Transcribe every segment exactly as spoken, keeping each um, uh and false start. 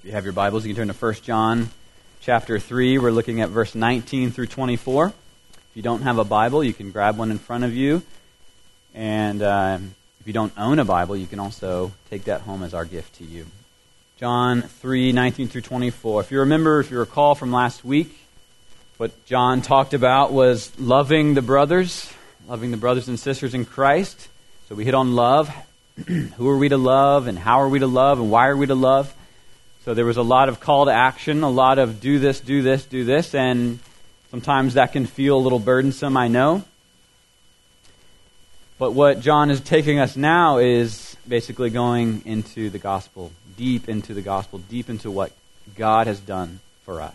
If you have your Bibles, you can turn to First John chapter three. We're looking at verse nineteen through twenty-four. If you don't have a Bible, you can grab one in front of you. And uh, if you don't own a Bible, you can also take that home as our gift to you. John three, nineteen through twenty-four. If you remember, if you recall from last week, what John talked about was loving the brothers, loving the brothers and sisters in Christ. So we hit on love. Who are we to love, and how are we to love, and why are we to love? So there was a lot of call to action, a lot of do this, do this, do this, and sometimes that can feel a little burdensome, I know. But what John is taking us now is basically going into the gospel, deep into the gospel, deep into what God has done for us.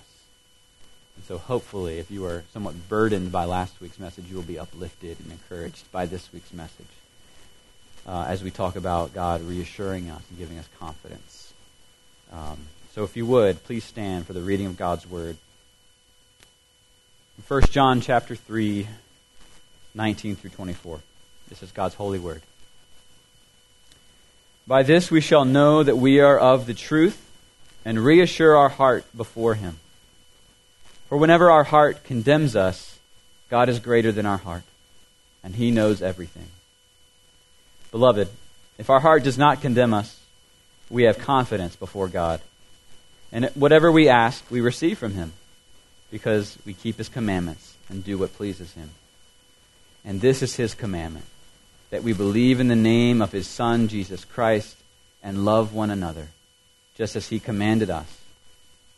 And so hopefully, if you were somewhat burdened by last week's message, you will be uplifted and encouraged by this week's message. Uh, as we talk about God reassuring us and giving us confidence. Um, so if you would, please stand for the reading of God's Word. First John chapter three, nineteen through twenty-four. This is God's holy Word. By this we shall know that we are of the truth and reassure our heart before Him. For whenever our heart condemns us, God is greater than our heart, and He knows everything. Beloved, if our heart does not condemn us, we have confidence before God. And whatever we ask, we receive from Him, because we keep His commandments and do what pleases Him. And this is His commandment, that we believe in the name of His Son, Jesus Christ, and love one another, just as He commanded us.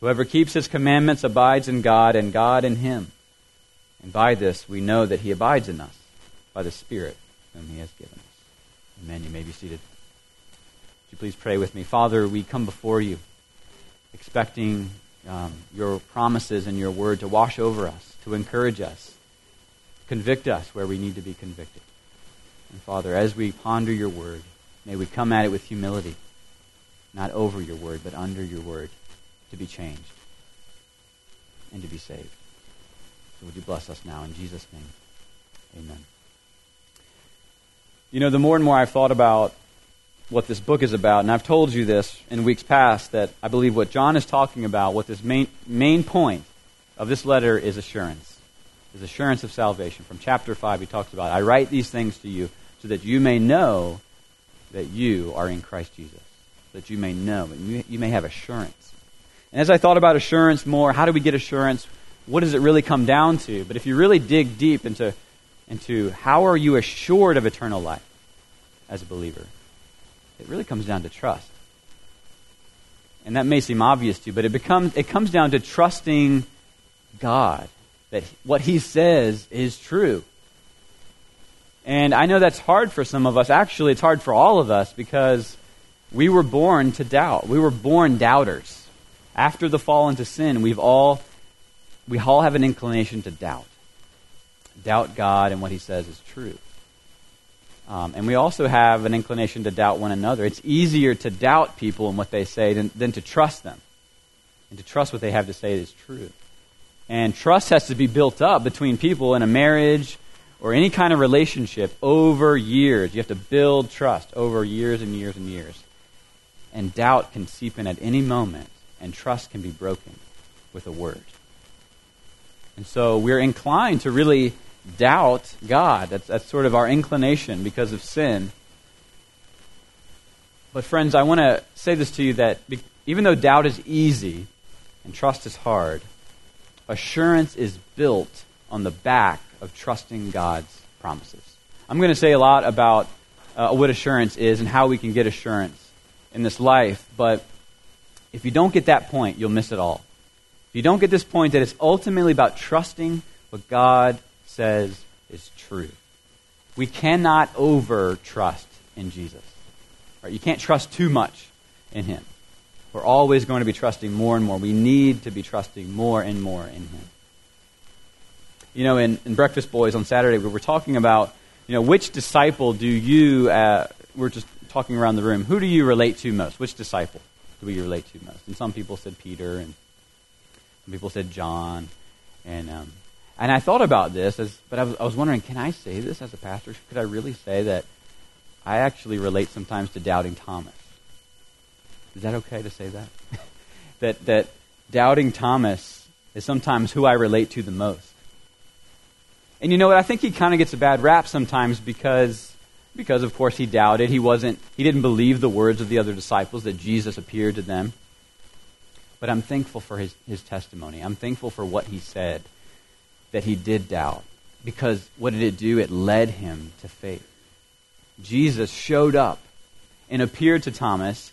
Whoever keeps His commandments abides in God, and God in Him. And by this we know that He abides in us, by the Spirit whom He has given us. Amen. You may be seated. Would you please pray with me? Father, we come before You expecting um, Your promises and Your word to wash over us, to encourage us, convict us where we need to be convicted. And Father, as we ponder Your word, may we come at it with humility, not over Your word, but under Your word, to be changed and to be saved. So would You bless us now in Jesus' name? Amen. You know, the more and more I've thought about what this book is about, and I've told you this in weeks past, that I believe what John is talking about, what this main main point of this letter is assurance, is assurance of salvation. From chapter five, he talks about, I write these things to you so that you may know that you are in Christ Jesus, that you may know, and you may have assurance. And as I thought about assurance more, how do we get assurance? What does it really come down to? But if you really dig deep into into how are you assured of eternal life as a believer, it really comes down to trust. And that may seem obvious to you, but it becomes it comes down to trusting God, that what He says is true. And I know that's hard for some of us. Actually, it's hard for all of us because we were born to doubt. We were born doubters. After the fall into sin, we've all we all have an inclination to doubt. Doubt God and what He says is true. Um, and we also have an inclination to doubt one another. It's easier to doubt people and what they say than, than to trust them, and to trust what they have to say is true. And trust has to be built up between people in a marriage or any kind of relationship over years. You have to build trust over years and years and years. And doubt can seep in at any moment, and trust can be broken with a word. And so we're inclined to really doubt God. That's, that's sort of our inclination because of sin. But friends, I want to say this to you, that be, even though doubt is easy and trust is hard, assurance is built on the back of trusting God's promises. I'm going to say a lot about uh, what assurance is and how we can get assurance in this life, but if you don't get that point, you'll miss it all. If you don't get this point, that it's ultimately about trusting what God says is true. We cannot over-trust in Jesus. Right? You can't trust too much in Him. We're always going to be trusting more and more. We need to be trusting more and more in Him. You know, in, in Breakfast Boys on Saturday, we were talking about, you know, which disciple do you, uh, we're just talking around the room, who do you relate to most? Which disciple do we relate to most? And some people said Peter, and people said John, and um, and I thought about this, as, but I was, I was wondering, can I say this as a pastor? Could I really say that I actually relate sometimes to doubting Thomas? Is that okay to say that? that that doubting Thomas is sometimes who I relate to the most. And you know what? I think he kind of gets a bad rap sometimes because, because of course, he doubted. He wasn't. He didn't believe the words of the other disciples that Jesus appeared to them. But I'm thankful for his, his testimony. I'm thankful for what he said, that he did doubt. Because what did it do? It led him to faith. Jesus showed up and appeared to Thomas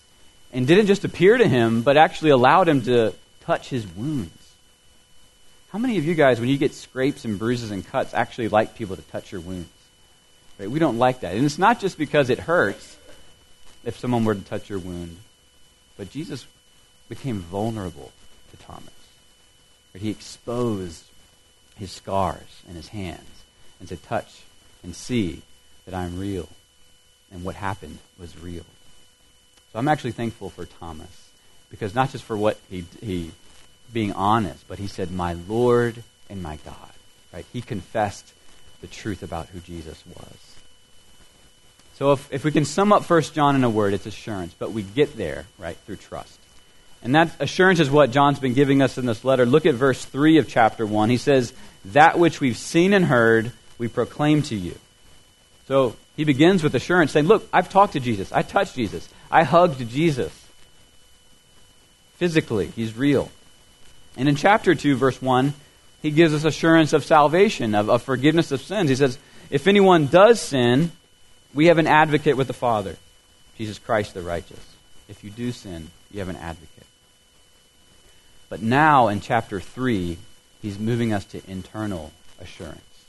and didn't just appear to him, but actually allowed him to touch his wounds. How many of you guys, when you get scrapes and bruises and cuts, actually like people to touch your wounds? Right? We don't like that. And it's not just because it hurts if someone were to touch your wound, but Jesus became vulnerable to Thomas. He exposed his scars and his hands and to touch and see that I'm real and what happened was real. So I'm actually thankful for Thomas, because not just for what he, he being honest, but he said, my Lord and my God. Right? He confessed the truth about who Jesus was. So if, if we can sum up First John in a word, it's assurance, but we get there right through trust. And that assurance is what John's been giving us in this letter. Look at verse three of chapter one. He says, that which we've seen and heard, we proclaim to you. So he begins with assurance saying, look, I've talked to Jesus. I touched Jesus. I hugged Jesus. Physically, he's real. And in chapter two, verse one, he gives us assurance of salvation, of, of forgiveness of sins. He says, if anyone does sin, we have an advocate with the Father, Jesus Christ the righteous. If you do sin, you have an advocate. But now in chapter three, he's moving us to internal assurance,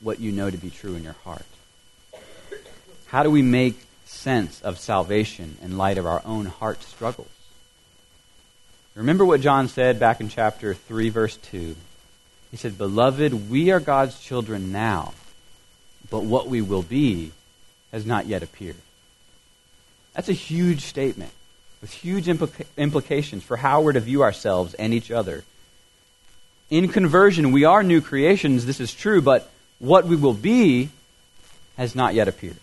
what you know to be true in your heart. How do we make sense of salvation in light of our own heart struggles? Remember what John said back in chapter three, verse two. He said, beloved, we are God's children now, but what we will be has not yet appeared. That's a huge statement with huge implica- implications for how we're to view ourselves and each other. In conversion, we are new creations, this is true, but what we will be has not yet appeared.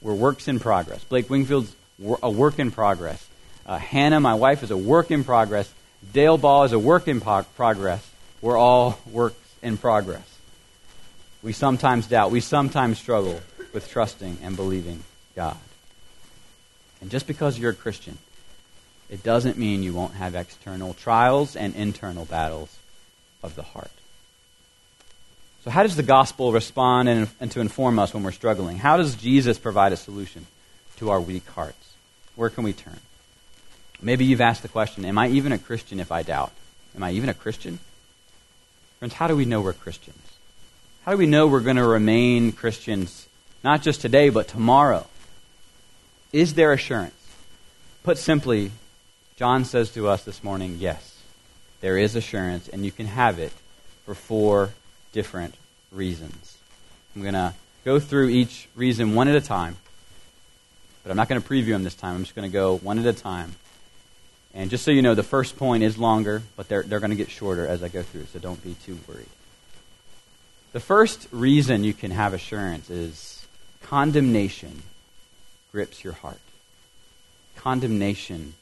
We're works in progress. Blake Wingfield's a work in progress. Uh, Hannah, my wife, is a work in progress. Dale Ball is a work in po- progress. We're all works in progress. We sometimes doubt. We sometimes struggle with trusting and believing God. And just because you're a Christian, it doesn't mean you won't have external trials and internal battles of the heart. So how does the gospel respond and, and to inform us when we're struggling? How does Jesus provide a solution to our weak hearts? Where can we turn? Maybe you've asked the question, am I even a Christian if I doubt? Am I even a Christian? Friends, how do we know we're Christians? How do we know we're going to remain Christians, not just today, but tomorrow? Is there assurance? Put simply, John says to us this morning, yes, there is assurance, and you can have it for four different reasons. I'm going to go through each reason one at a time, but I'm not going to preview them this time. I'm just going to go one at a time. And just so you know, the first point is longer, but they're, they're going to get shorter as I go through, so don't be too worried. The first reason you can have assurance is condemnation grips your heart. Condemnation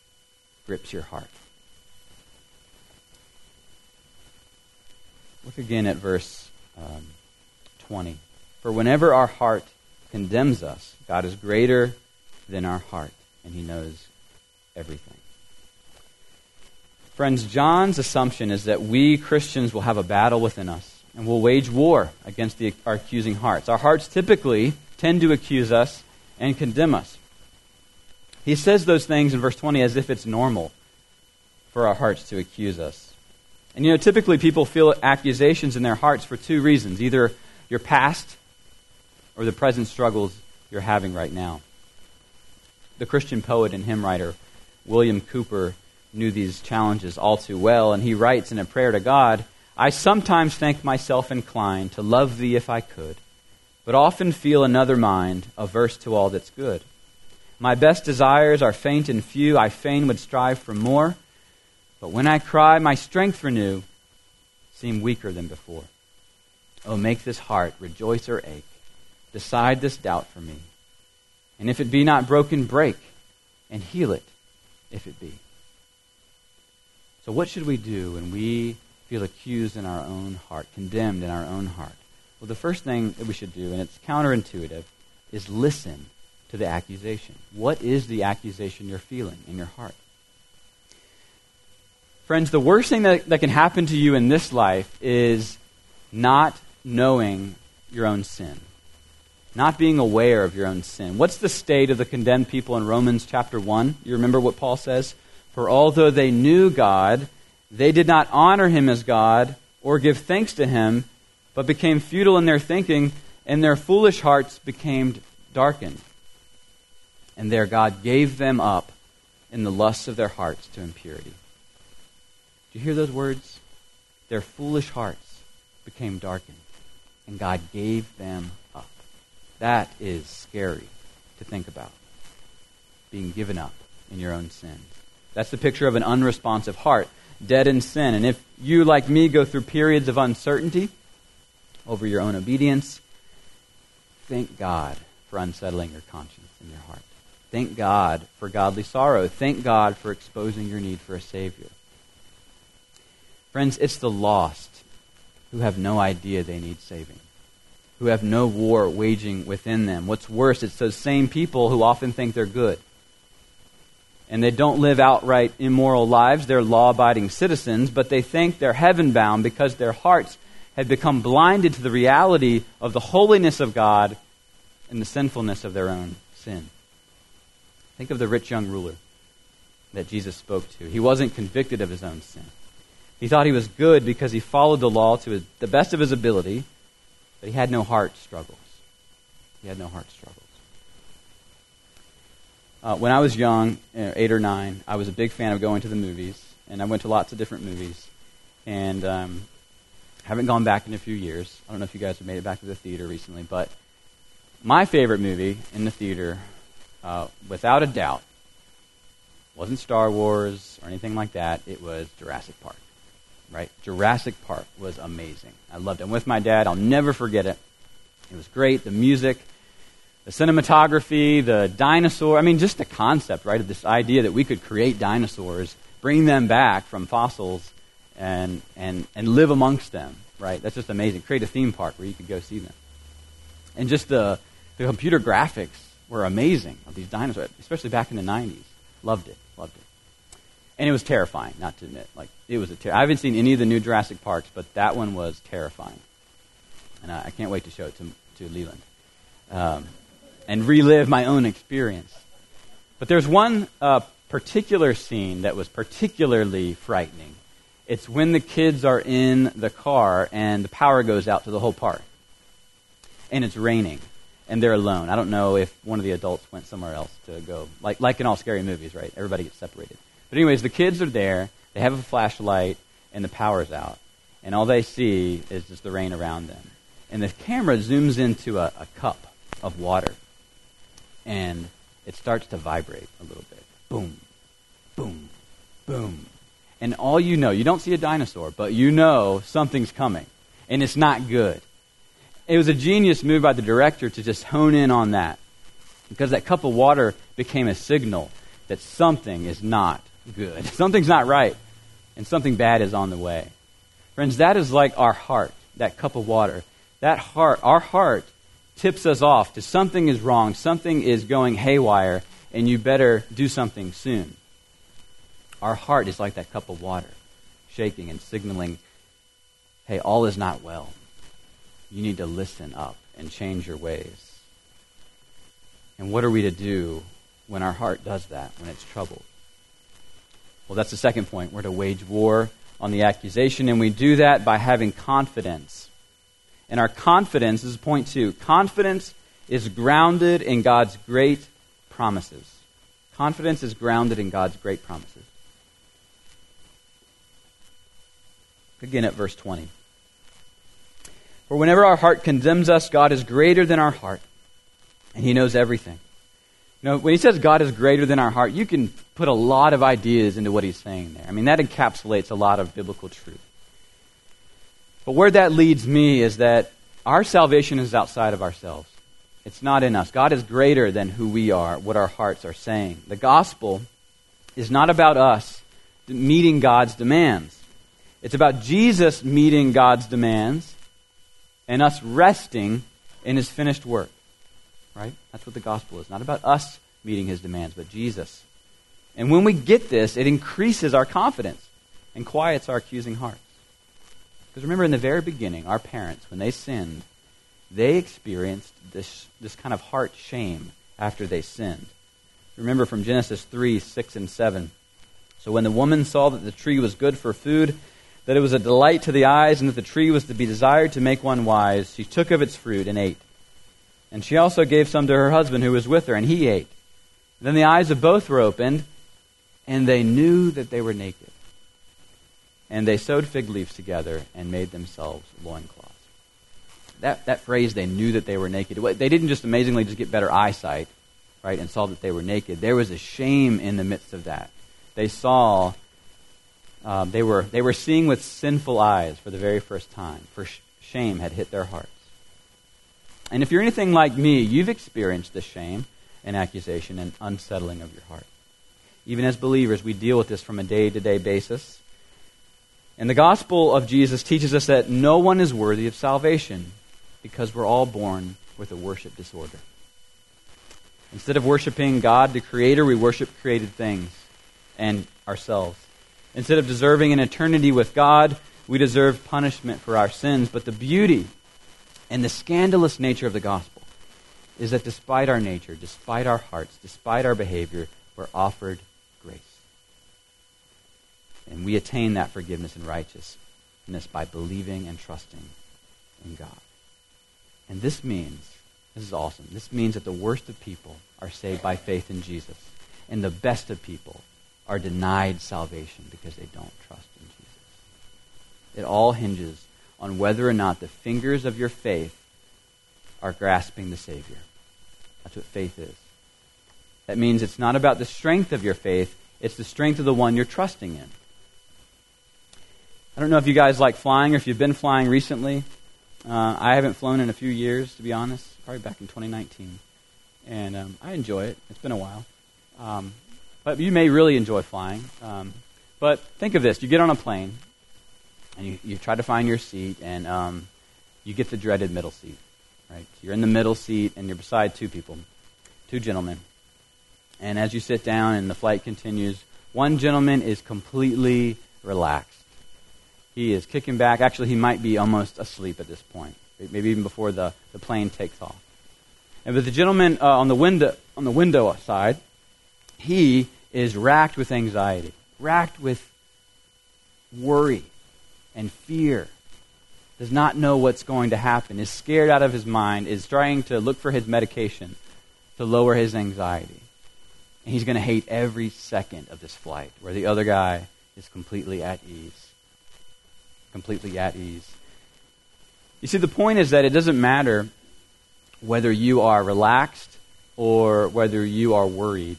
grips your heart. Look again at verse um, twenty. For whenever our heart condemns us, God is greater than our heart, and he knows everything. Friends, John's assumption is that we Christians will have a battle within us and will wage war against the, our accusing hearts. Our hearts typically tend to accuse us and condemn us. He says those things in verse twenty as if it's normal for our hearts to accuse us. And you know, typically people feel accusations in their hearts for two reasons, either your past or the present struggles you're having right now. The Christian poet and hymn writer William Cooper knew these challenges all too well, and he writes in a prayer to God, I sometimes think myself inclined to love thee if I could, but often feel another mind averse to all that's good. My best desires are faint and few, I fain would strive for more, but when I cry, my strength renew, seem weaker than before. Oh, make this heart rejoice or ache, decide this doubt for me, and if it be not broken, break, and heal it if it be. So what should we do when we feel accused in our own heart, condemned in our own heart? Well, the first thing that we should do, and it's counterintuitive, is listen to the accusation. What is the accusation you're feeling in your heart? Friends, the worst thing that, that can happen to you in this life is not knowing your own sin, not being aware of your own sin. What's the state of the condemned people in Romans chapter one? You remember what Paul says? For although they knew God, they did not honor him as God or give thanks to him, but became futile in their thinking, and their foolish hearts became darkened. And their God gave them up in the lusts of their hearts to impurity. Do you hear those words? Their foolish hearts became darkened, and God gave them up. That is scary to think about, being given up in your own sin. That's the picture of an unresponsive heart, dead in sin. And if you, like me, go through periods of uncertainty over your own obedience, thank God for unsettling your conscience in your heart. Thank God for godly sorrow. Thank God for exposing your need for a Savior. Friends, it's the lost who have no idea they need saving, who have no war waging within them. What's worse, it's those same people who often think they're good. And they don't live outright immoral lives. They're law-abiding citizens, but they think they're heaven-bound because their hearts had become blinded to the reality of the holiness of God and the sinfulness of their own sin. Think of the rich young ruler that Jesus spoke to. He wasn't convicted of his own sin. He thought he was good because he followed the law to his, the best of his ability, but he had no heart struggles. He had no heart struggles. Uh, when I was young, eight or nine, I was a big fan of going to the movies, and I went to lots of different movies, and um haven't gone back in a few years. I don't know if you guys have made it back to the theater recently, but my favorite movie in the theater, uh, without a doubt, wasn't Star Wars or anything like that. It was Jurassic Park, right? Jurassic Park was amazing. I loved it. I'm with my dad. I'll never forget it. It was great. The music, the cinematography, the dinosaur. I mean, just the concept, right, of this idea that we could create dinosaurs, bring them back from fossils, and and and live amongst them, right? That's just amazing. Create a theme park where you could go see them. And just the the computer graphics were amazing of these dinosaurs, especially back in the nineties. Loved it, loved it. And it was terrifying, not to admit. Like it was a ter- I haven't seen any of the new Jurassic Parks, but that one was terrifying. And I, I can't wait to show it to to Leland um, and relive my own experience. But there's one uh, particular scene that was particularly frightening. It's when the kids are in the car and the power goes out to the whole park. And it's raining. And they're alone. I don't know if one of the adults went somewhere else to go. Like like in all scary movies, right? Everybody gets separated. But anyways, the kids are there. They have a flashlight. And the power's out. And all they see is just the rain around them. And the camera zooms into a, a cup of water. And it starts to vibrate a little bit. Boom. Boom. Boom. And all you know, you don't see a dinosaur, but you know something's coming. And it's not good. It was a genius move by the director to just hone in on that. Because that cup of water became a signal that something is not good. Something's not right. And something bad is on the way. Friends, that is like our heart, that cup of water. That heart, our heart tips us off to something is wrong, something is going haywire, and you better do something soon. Our heart is like that cup of water, shaking and signaling, hey, all is not well. You need to listen up and change your ways. And what are we to do when our heart does that, when it's troubled? Well, that's the second point. We're to wage war on the accusation, and we do that by having confidence. And our confidence, this is point two, confidence is grounded in God's great promises. Confidence is grounded in God's great promises. Again at verse twenty. For whenever our heart condemns us, God is greater than our heart, and he knows everything. You know, when he says God is greater than our heart, you can put a lot of ideas into what he's saying there. I mean, that encapsulates a lot of biblical truth. But where that leads me is that our salvation is outside of ourselves. It's not in us. God is greater than who we are, what our hearts are saying. The gospel is not about us meeting God's demands. It's about Jesus meeting God's demands and us resting in his finished work, right? That's what the gospel is. Not about us meeting his demands, but Jesus. And when we get this, it increases our confidence and quiets our accusing hearts. Because remember, in the very beginning, our parents, when they sinned, they experienced this, this kind of heart shame after they sinned. Remember from Genesis three, six, and seven. So when the woman saw that the tree was good for food, that it was a delight to the eyes, and that the tree was to be desired to make one wise, she took of its fruit and ate. And she also gave some to her husband who was with her, and he ate. And then the eyes of both were opened, and they knew that they were naked. And they sewed fig leaves together and made themselves loincloths. That that phrase, they knew that they were naked. They didn't just amazingly just get better eyesight, right, and saw that they were naked. There was a shame in the midst of that. They saw, um, they were they were seeing with sinful eyes for the very first time. For sh- shame had hit their hearts. And if you're anything like me, you've experienced the shame and accusation and unsettling of your heart. Even as believers, we deal with this from a day-to-day basis. And the gospel of Jesus teaches us that no one is worthy of salvation because we're all born with a worship disorder. Instead of worshiping God, the Creator, we worship created things and ourselves. Instead of deserving an eternity with God, we deserve punishment for our sins. But the beauty and the scandalous nature of the gospel is that despite our nature, despite our hearts, despite our behavior, we're offered grace. And we attain that forgiveness and righteousness by believing and trusting in God. And this means, this is awesome, this means that the worst of people are saved by faith in Jesus, and the best of people are denied salvation because they don't trust in Jesus. It all hinges on whether or not the fingers of your faith are grasping the Savior. That's what faith is. That means it's not about the strength of your faith, it's the strength of the one you're trusting in. I don't know if you guys like flying or if you've been flying recently. Uh, I haven't flown in a few years, to be honest, probably back in twenty nineteen. And um, I enjoy it. It's been a while. Um, but you may really enjoy flying. Um, but think of this. You get on a plane, and you, you try to find your seat, and um, you get the dreaded middle seat. Right? You're in the middle seat, and you're beside two people, two gentlemen. And as you sit down and the flight continues, one gentleman is completely relaxed. He is kicking back. Actually, he might be almost asleep at this point, maybe even before the, the plane takes off. And but the gentleman uh, on the window on the window side, he is racked with anxiety, racked with worry and fear, does not know what's going to happen, is scared out of his mind, is trying to look for his medication to lower his anxiety. And he's going to hate every second of this flight, where the other guy is completely at ease. completely at ease. You see, the point is that it doesn't matter whether you are relaxed or whether you are worried.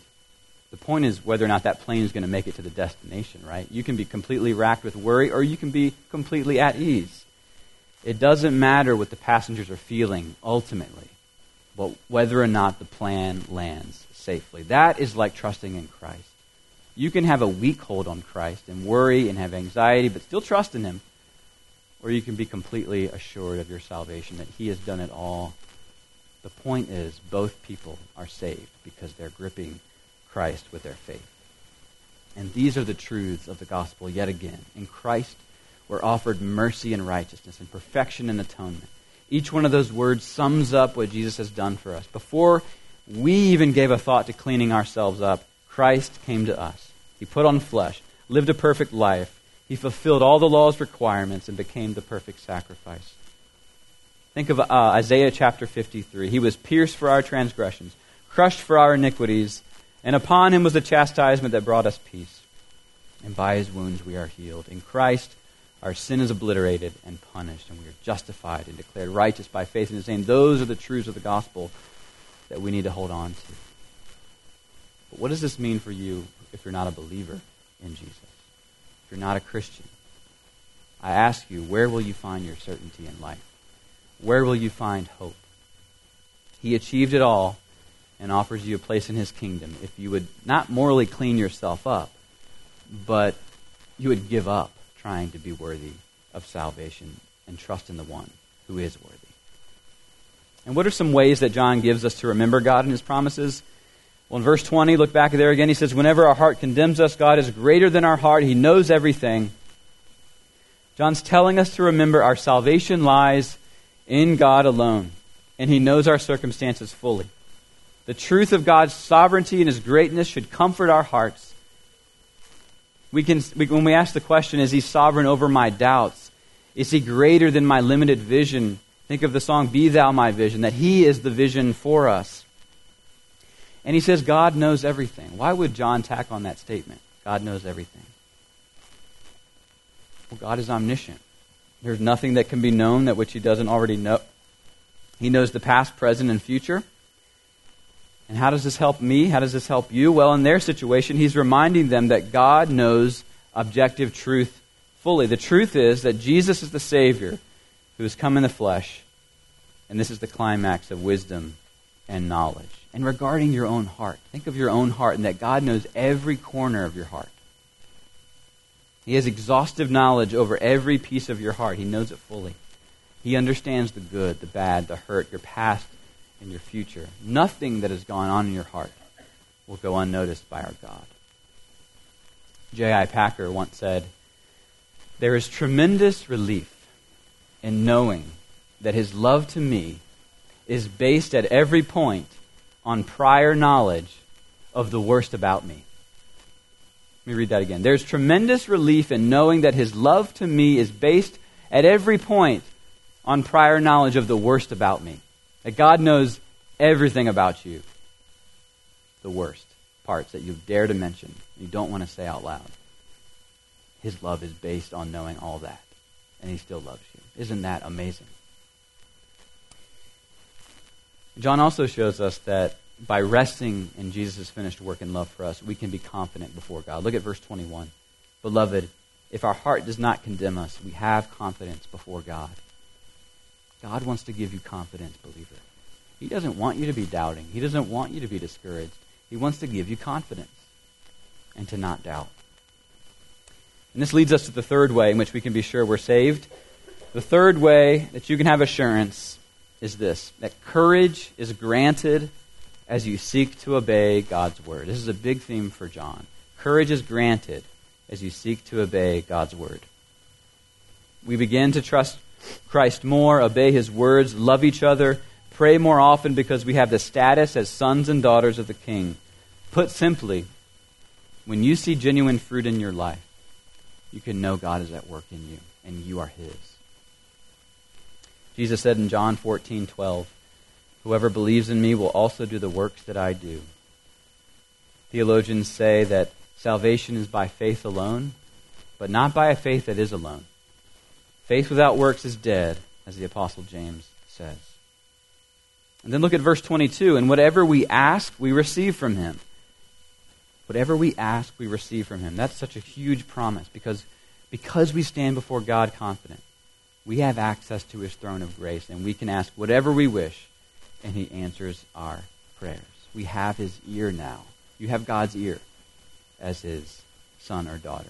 The point is whether or not that plane is going to make it to the destination, right? You can be completely racked with worry or you can be completely at ease. It doesn't matter what the passengers are feeling ultimately, but whether or not the plane lands safely. That is like trusting in Christ. You can have a weak hold on Christ and worry and have anxiety, but still trust in him. Or you can be completely assured of your salvation, that he has done it all. The point is, both people are saved because they're gripping Christ with their faith. And these are the truths of the gospel yet again. In Christ, we're offered mercy and righteousness and perfection and atonement. Each one of those words sums up what Jesus has done for us. Before we even gave a thought to cleaning ourselves up, Christ came to us. He put on flesh, lived a perfect life, he fulfilled all the law's requirements and became the perfect sacrifice. Think of uh, Isaiah chapter fifty-three. He was pierced for our transgressions, crushed for our iniquities, and upon him was the chastisement that brought us peace. And by his wounds we are healed. In Christ, our sin is obliterated and punished, and we are justified and declared righteous by faith in his name. Those are the truths of the gospel that we need to hold on to. But what does this mean for you if you're not a believer in Jesus? If you're not a Christian, I ask you, where will you find your certainty in life? Where will you find hope? He achieved it all and offers you a place in his kingdom if you would not morally clean yourself up, but you would give up trying to be worthy of salvation and trust in the one who is worthy. And what are some ways that John gives us to remember God and his promises? Well, in verse twenty, look back there again. He says, whenever our heart condemns us, God is greater than our heart. He knows everything. John's telling us to remember our salvation lies in God alone, and he knows our circumstances fully. The truth of God's sovereignty and his greatness should comfort our hearts. We can, we, when we ask the question, is he sovereign over my doubts? Is he greater than my limited vision? Think of the song, Be Thou My Vision, that he is the vision for us. And he says, God knows everything. Why would John tack on that statement? God knows everything. Well, God is omniscient. There's nothing that can be known that which he doesn't already know. He knows the past, present, and future. And how does this help me? How does this help you? Well, in their situation, he's reminding them that God knows objective truth fully. The truth is that Jesus is the Savior who has come in the flesh, and this is the climax of wisdom and knowledge. And regarding your own heart, think of your own heart and that God knows every corner of your heart. He has exhaustive knowledge over every piece of your heart. He knows it fully. He understands the good, the bad, the hurt, your past, in your future. Nothing that has gone on in your heart will go unnoticed by our God. J I Packer once said, there is tremendous relief in knowing that his love to me is based at every point on prior knowledge of the worst about me. Let me read that again. There's tremendous relief in knowing that his love to me is based at every point on prior knowledge of the worst about me. That God knows everything about you, the worst parts that you dare to mention, you don't want to say out loud. His love is based on knowing all that, and he still loves you. Isn't that amazing? John also shows us that by resting in Jesus' finished work and love for us, we can be confident before God. Look at verse twenty-one. Beloved, if our heart does not condemn us, we have confidence before God. God wants to give you confidence, believer. He doesn't want you to be doubting. He doesn't want you to be discouraged. He wants to give you confidence and to not doubt. And this leads us to the third way in which we can be sure we're saved. The third way that you can have assurance is this, that courage is granted as you seek to obey God's word. This is a big theme for John. Courage is granted as you seek to obey God's word. We begin to trust Christ more, obey his words, love each other, pray more often because we have the status as sons and daughters of the King. Put simply, when you see genuine fruit in your life, you can know God is at work in you and you are his. Jesus said in John fourteen twelve, whoever believes in me will also do the works that I do. Theologians say that salvation is by faith alone, but not by a faith that is alone. Faith without works is dead, as the Apostle James says. And then look at verse twenty-two. And whatever we ask, we receive from him. Whatever we ask, we receive from him. That's such a huge promise because, because we stand before God confident, we have access to his throne of grace and we can ask whatever we wish and he answers our prayers. We have his ear now. You have God's ear as his son or daughter.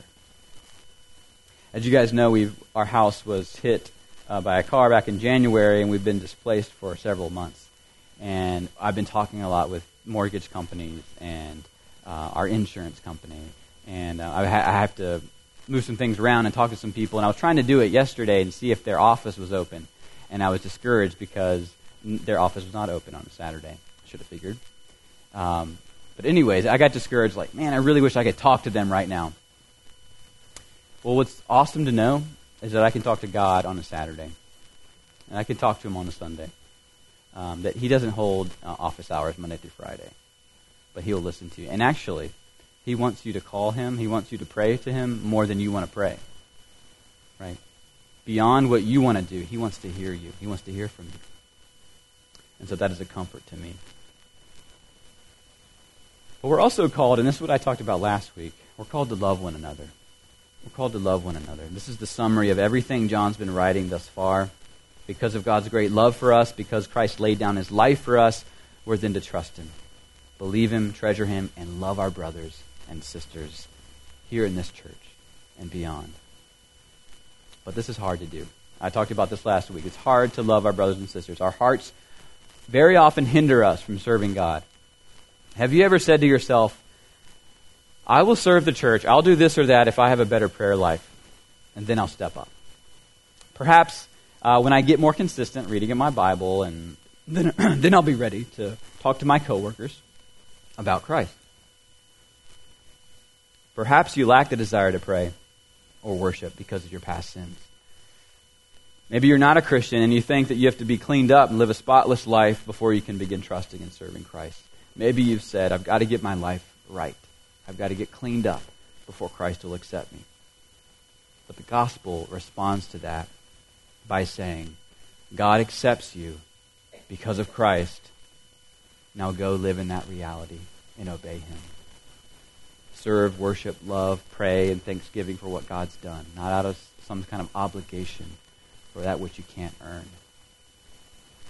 As you guys know, we've, our house was hit uh, by a car back in January, and we've been displaced for several months. And I've been talking a lot with mortgage companies and uh, our insurance company. And uh, I, ha- I have to move some things around and talk to some people. And I was trying to do it yesterday and see if their office was open. And I was discouraged because their office was not open on a Saturday. Should have figured. Um, but anyways, I got discouraged, like, man, I really wish I could talk to them right now. Well, what's awesome to know is that I can talk to God on a Saturday, and I can talk to him on a Sunday, um, that he doesn't hold uh, office hours Monday through Friday, but he'll listen to you. And actually, he wants you to call him. He wants you to pray to him more than you want to pray, right? Beyond what you want to do, he wants to hear you. He wants to hear from you. And so that is a comfort to me. But we're also called, and this is what I talked about last week, we're called to love one another. We're called to love one another. This is the summary of everything John's been writing thus far. Because of God's great love for us, because Christ laid down his life for us, we're then to trust him, believe him, treasure him, and love our brothers and sisters here in this church. and beyond. But this is hard to do. I talked about this last week. It's hard to love our brothers and sisters. Our hearts very often hinder us from serving God. Have you ever said to yourself, I will serve the church, I'll do this or that if I have a better prayer life, and then I'll step up? Perhaps uh, when I get more consistent reading in my Bible, and then, then I'll be ready to talk to my coworkers about Christ. Perhaps you lack the desire to pray or worship because of your past sins. Maybe you're not a Christian and you think that you have to be cleaned up and live a spotless life before you can begin trusting and serving Christ. Maybe you've said, I've got to get my life right. I've got to get cleaned up before Christ will accept me. But the gospel responds to that by saying, God accepts you because of Christ. Now go live in that reality and obey him. Serve, worship, love, pray, and thanksgiving for what God's done, not out of some kind of obligation for that which you can't earn.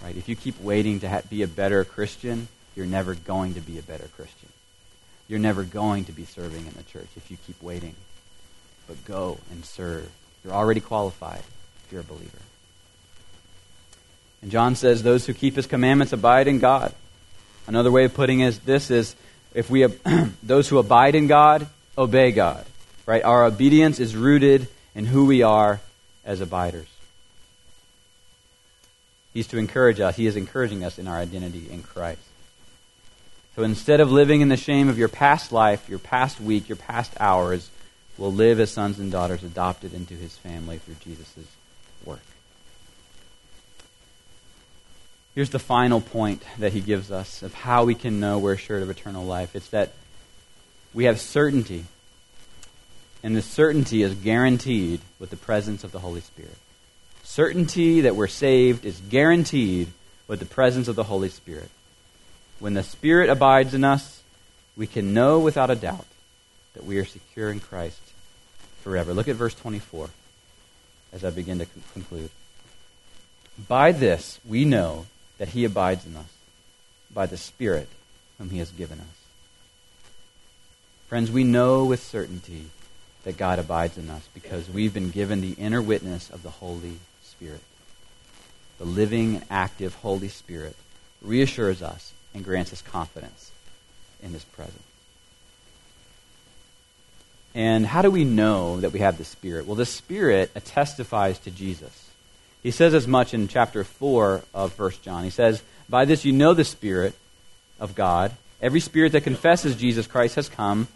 Right? If you keep waiting to ha- be a better Christian, you're never going to be a better Christian. You're never going to be serving in the church if you keep waiting. But go and serve. You're already qualified if you're a believer. And John says, those who keep his commandments abide in God. Another way of putting is this is, if we those who abide in God, obey God. Right? Our obedience is rooted in who we are as abiders. He's to encourage us. He is encouraging us in our identity in Christ. So instead of living in the shame of your past life, your past week, your past hours, we'll live as sons and daughters adopted into his family through Jesus' work. Here's the final point that he gives us of how we can know we're assured of eternal life. It's that we have certainty, and the certainty is guaranteed with the presence of the Holy Spirit. Certainty that we're saved is guaranteed with the presence of the Holy Spirit. When the Spirit abides in us, we can know without a doubt that we are secure in Christ forever. Look at verse twenty-four as I begin to conclude. By this we know that he abides in us, by the Spirit whom he has given us. Friends, we know with certainty that God abides in us because we've been given the inner witness of the Holy Spirit. The living and active Holy Spirit reassures us and grants us confidence in his presence. And how do we know that we have the Spirit? Well, the Spirit testifies to Jesus. He says as much in chapter four of First John. He says, by this you know the Spirit of God. Every spirit that confesses Jesus Christ has come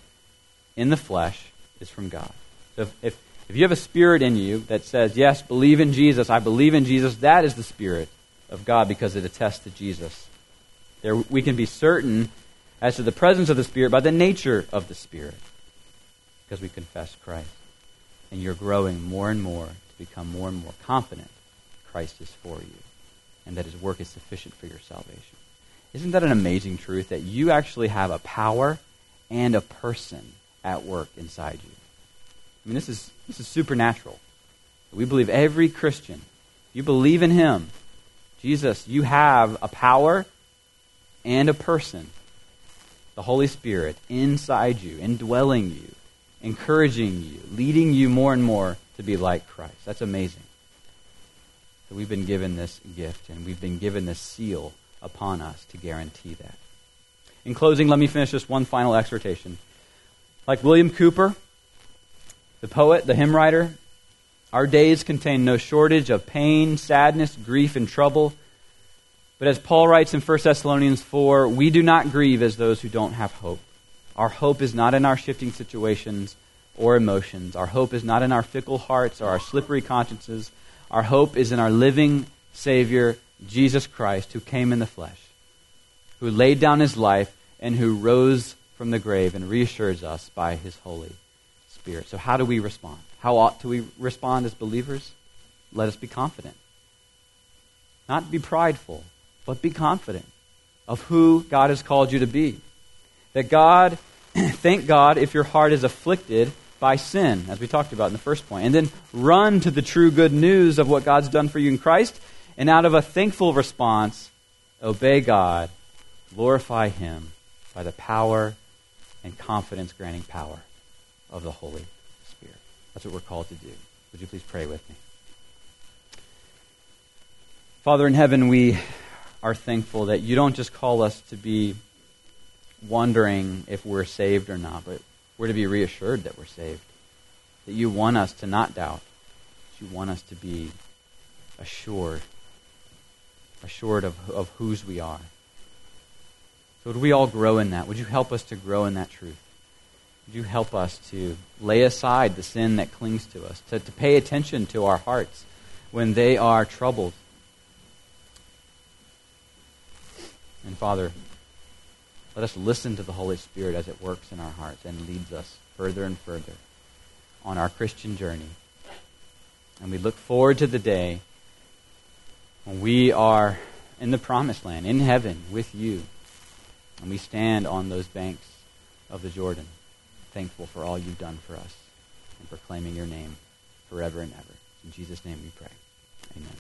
in the flesh is from God. So if, if, if you have a spirit in you that says, yes, believe in Jesus, I believe in Jesus, that is the Spirit of God because it attests to Jesus. There we can be certain as to the presence of the Spirit by the nature of the Spirit because we confess Christ. And you're growing more and more to become more and more confident Christ is for you, and that his work is sufficient for your salvation. Isn't that an amazing truth, that you actually have a power and a person at work inside you? I mean, this is this is supernatural. We believe every Christian, you believe in him, Jesus, you have a power and a person, the Holy Spirit, inside you, indwelling you, encouraging you, leading you more and more to be like Christ. That's amazing. So we've been given this gift, and we've been given this seal upon us to guarantee that. In closing, let me finish this one final exhortation. Like William Cooper, the poet, the hymn writer, our days contain no shortage of pain, sadness, grief, and trouble. But as Paul writes in First Thessalonians four, we do not grieve as those who don't have hope. Our hope is not in our shifting situations or emotions. Our hope is not in our fickle hearts or our slippery consciences. Our hope is in our living Savior, Jesus Christ, who came in the flesh, who laid down his life, and who rose from the grave and reassures us by his Holy Spirit. So how do we respond? How ought to we respond as believers? Let us be confident. Not be prideful, but be confident of who God has called you to be. That God, thank God if your heart is afflicted by sin, as we talked about in the first point. And then run to the true good news of what God's done for you in Christ, and out of a thankful response, obey God, glorify him by the power and confidence-granting power of the Holy Spirit. That's what we're called to do. Would you please pray with me? Father in heaven, we are thankful that you don't just call us to be wondering if we're saved or not, but we're to be reassured that we're saved, that you want us to not doubt, that you want us to be assured, assured of, of whose we are. So would we all grow in that? Would you help us to grow in that truth? Would you help us to lay aside the sin that clings to us, to, to pay attention to our hearts when they are troubled? And Father, let us listen to the Holy Spirit as it works in our hearts and leads us further and further on our Christian journey. And we look forward to the day when we are in the promised land, in heaven, with you. And we stand on those banks of the Jordan, thankful for all you've done for us and proclaiming your name forever and ever. In Jesus' name we pray. Amen.